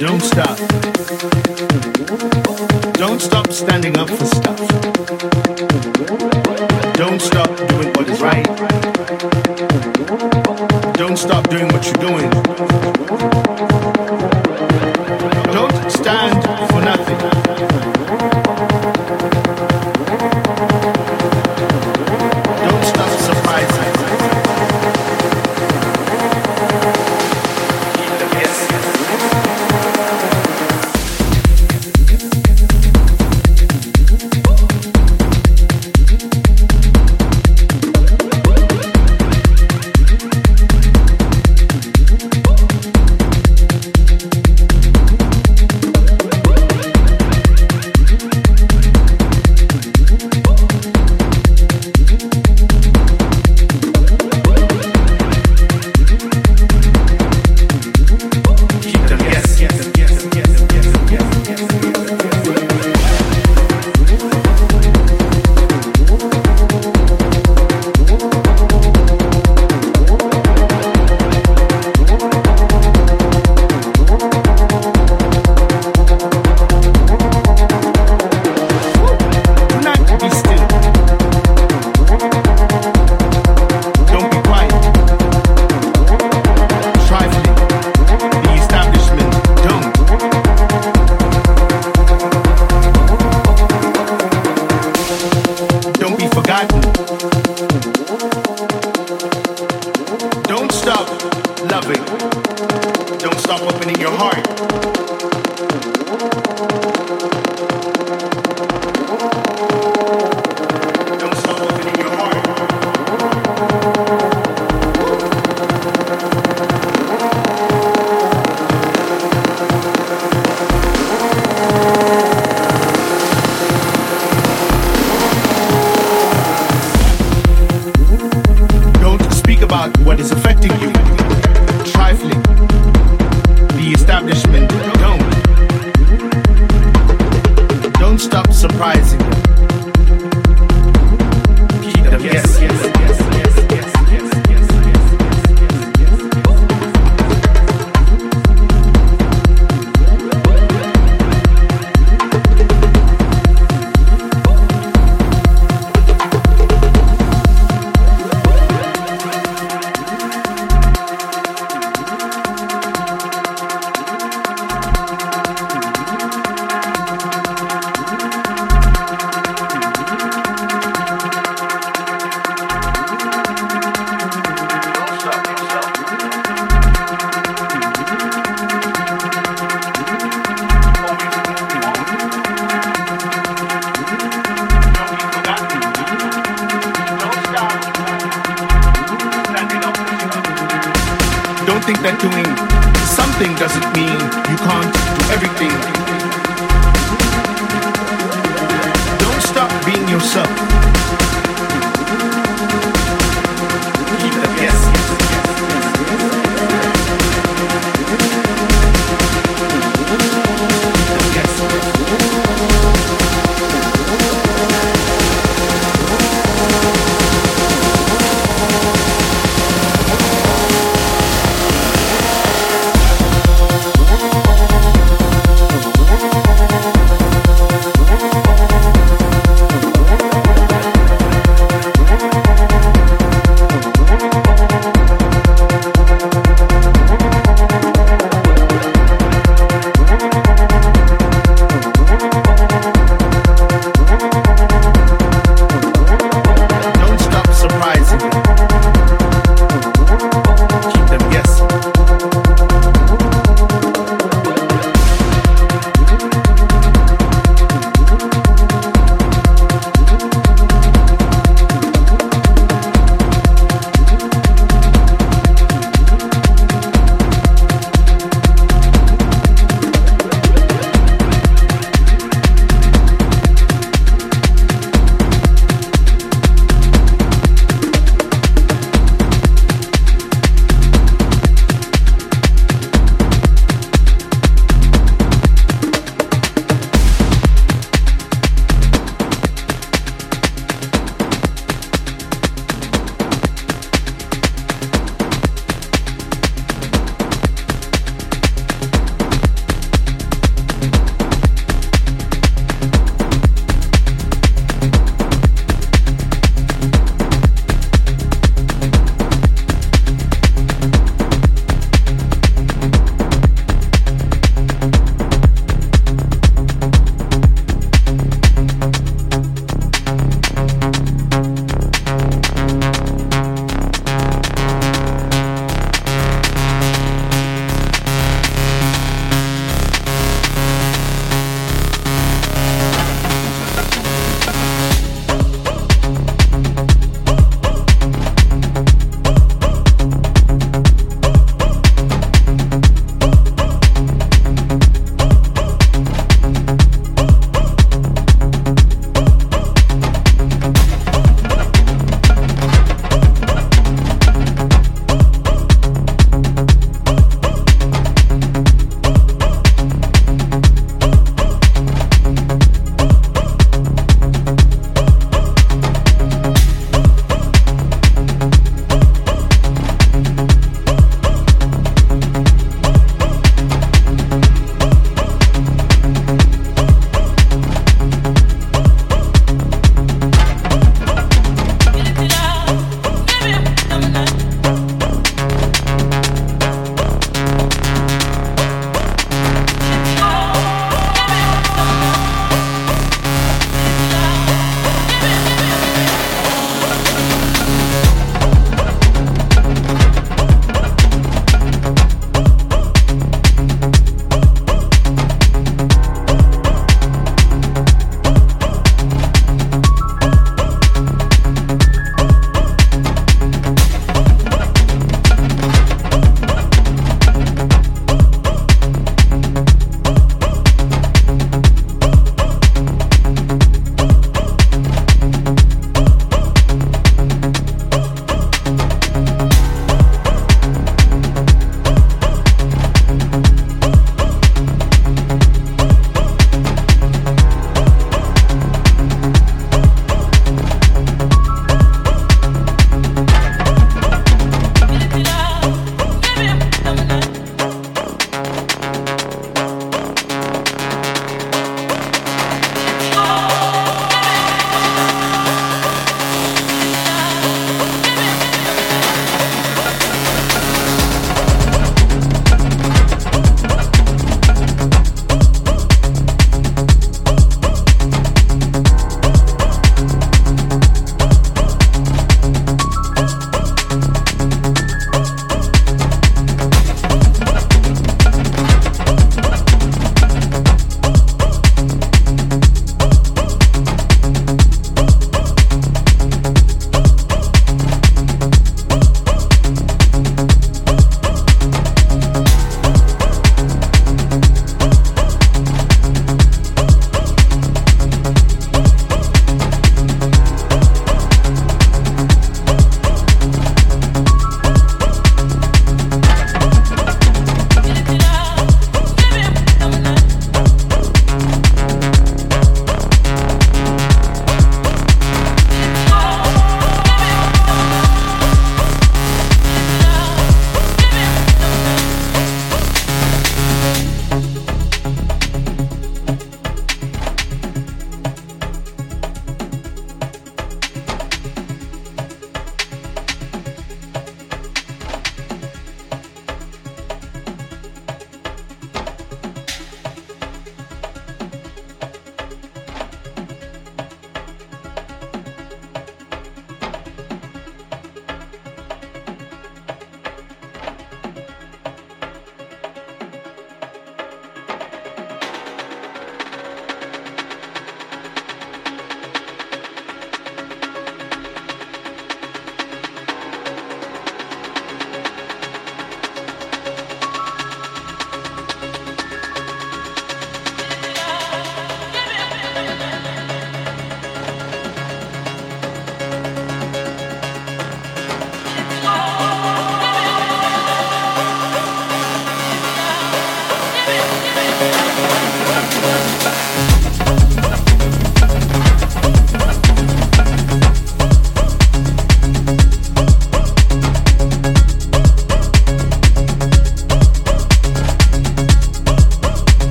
Don't stop. Don't stop standing up for stuff. Don't stop doing what is right. Don't stop doing what you're doing. Don't stand for nothing.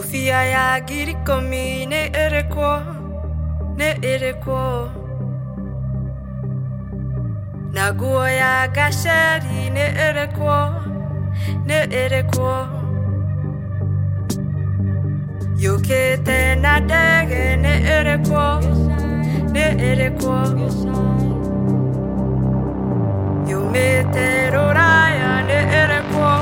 Sofia ya giri komi ne erekwo Naguo ya gashari ne erekwo Yokete na dege ne erekwo Yomete roraya ne erekwo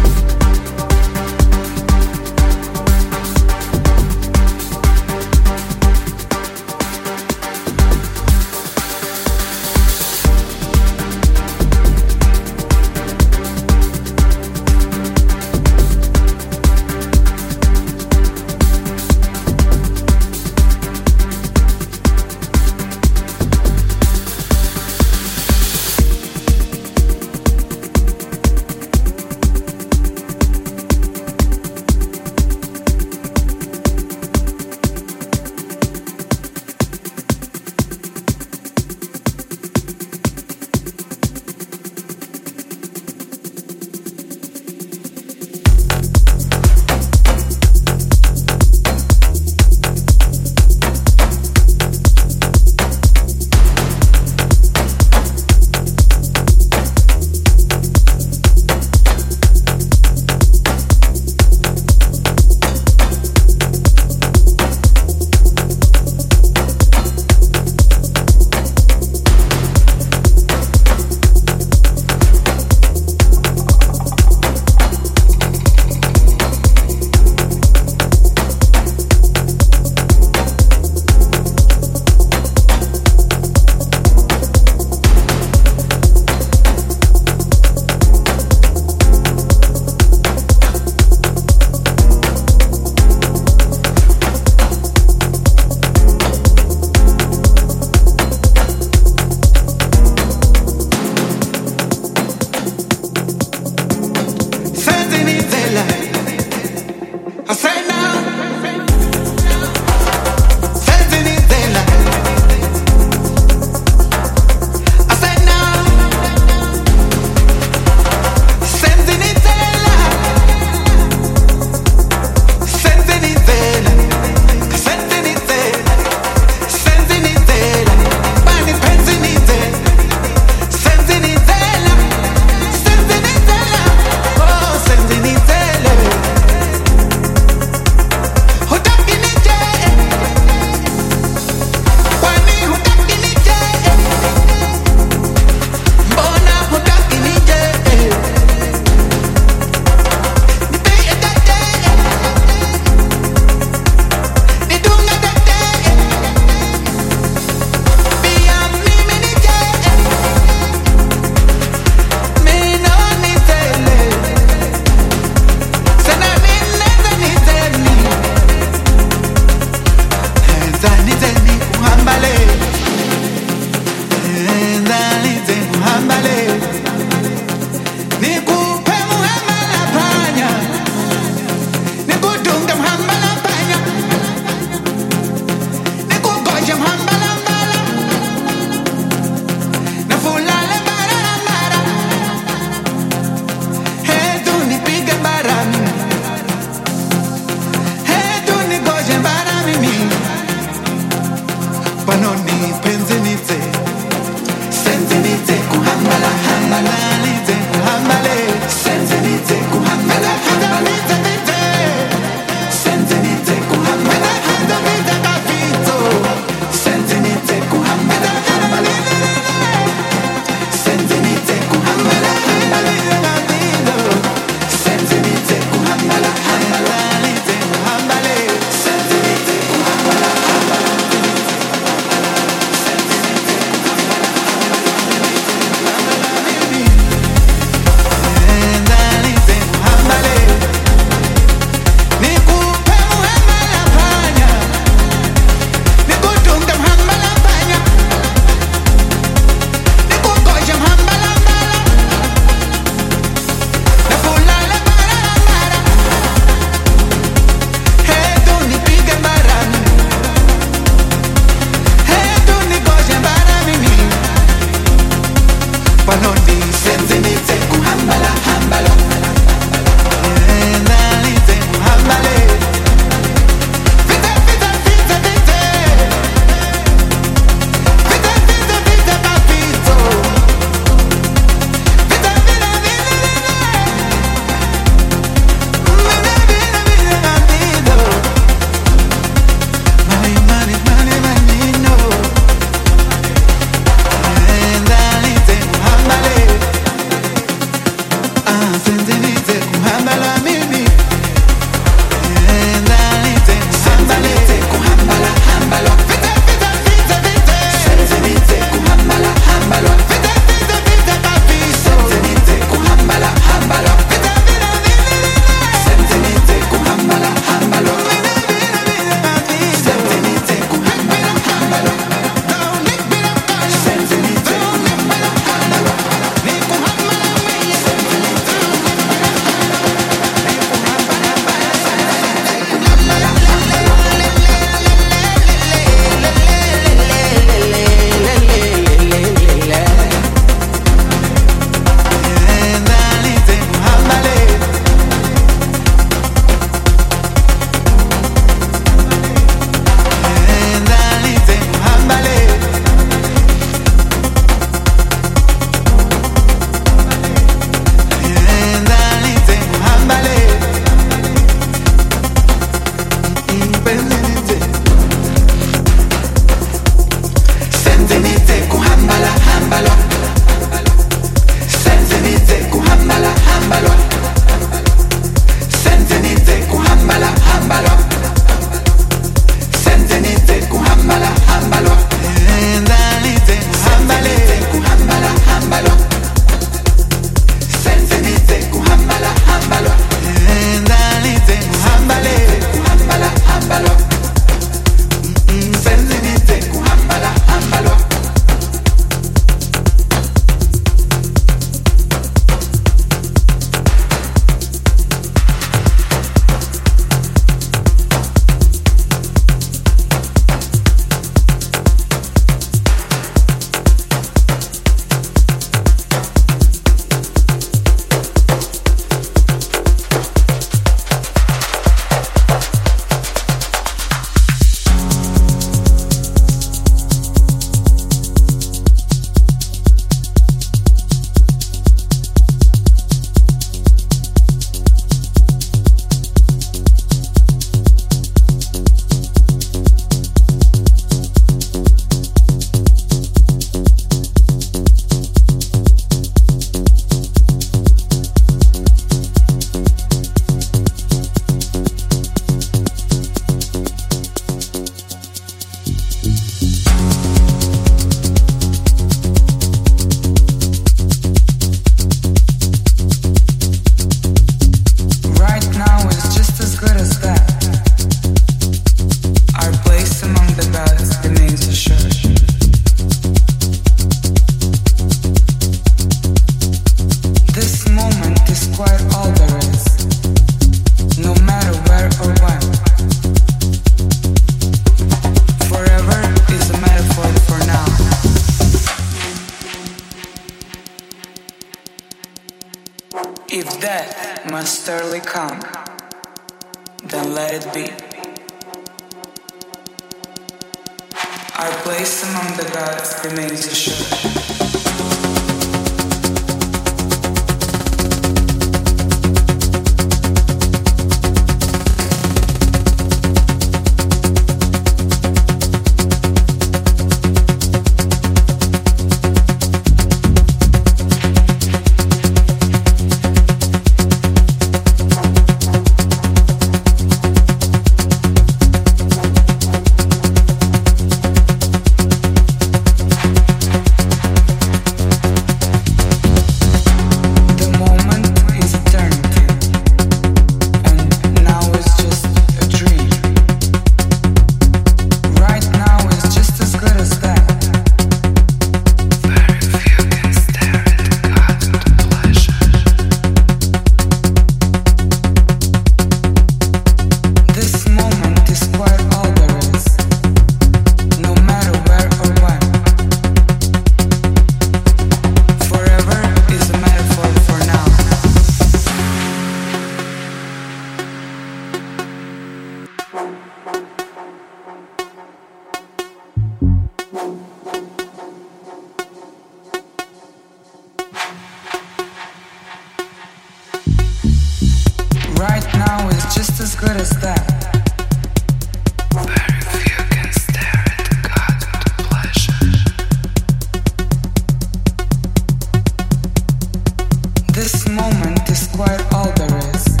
This moment is quite all there is.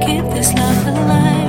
keep this love alive.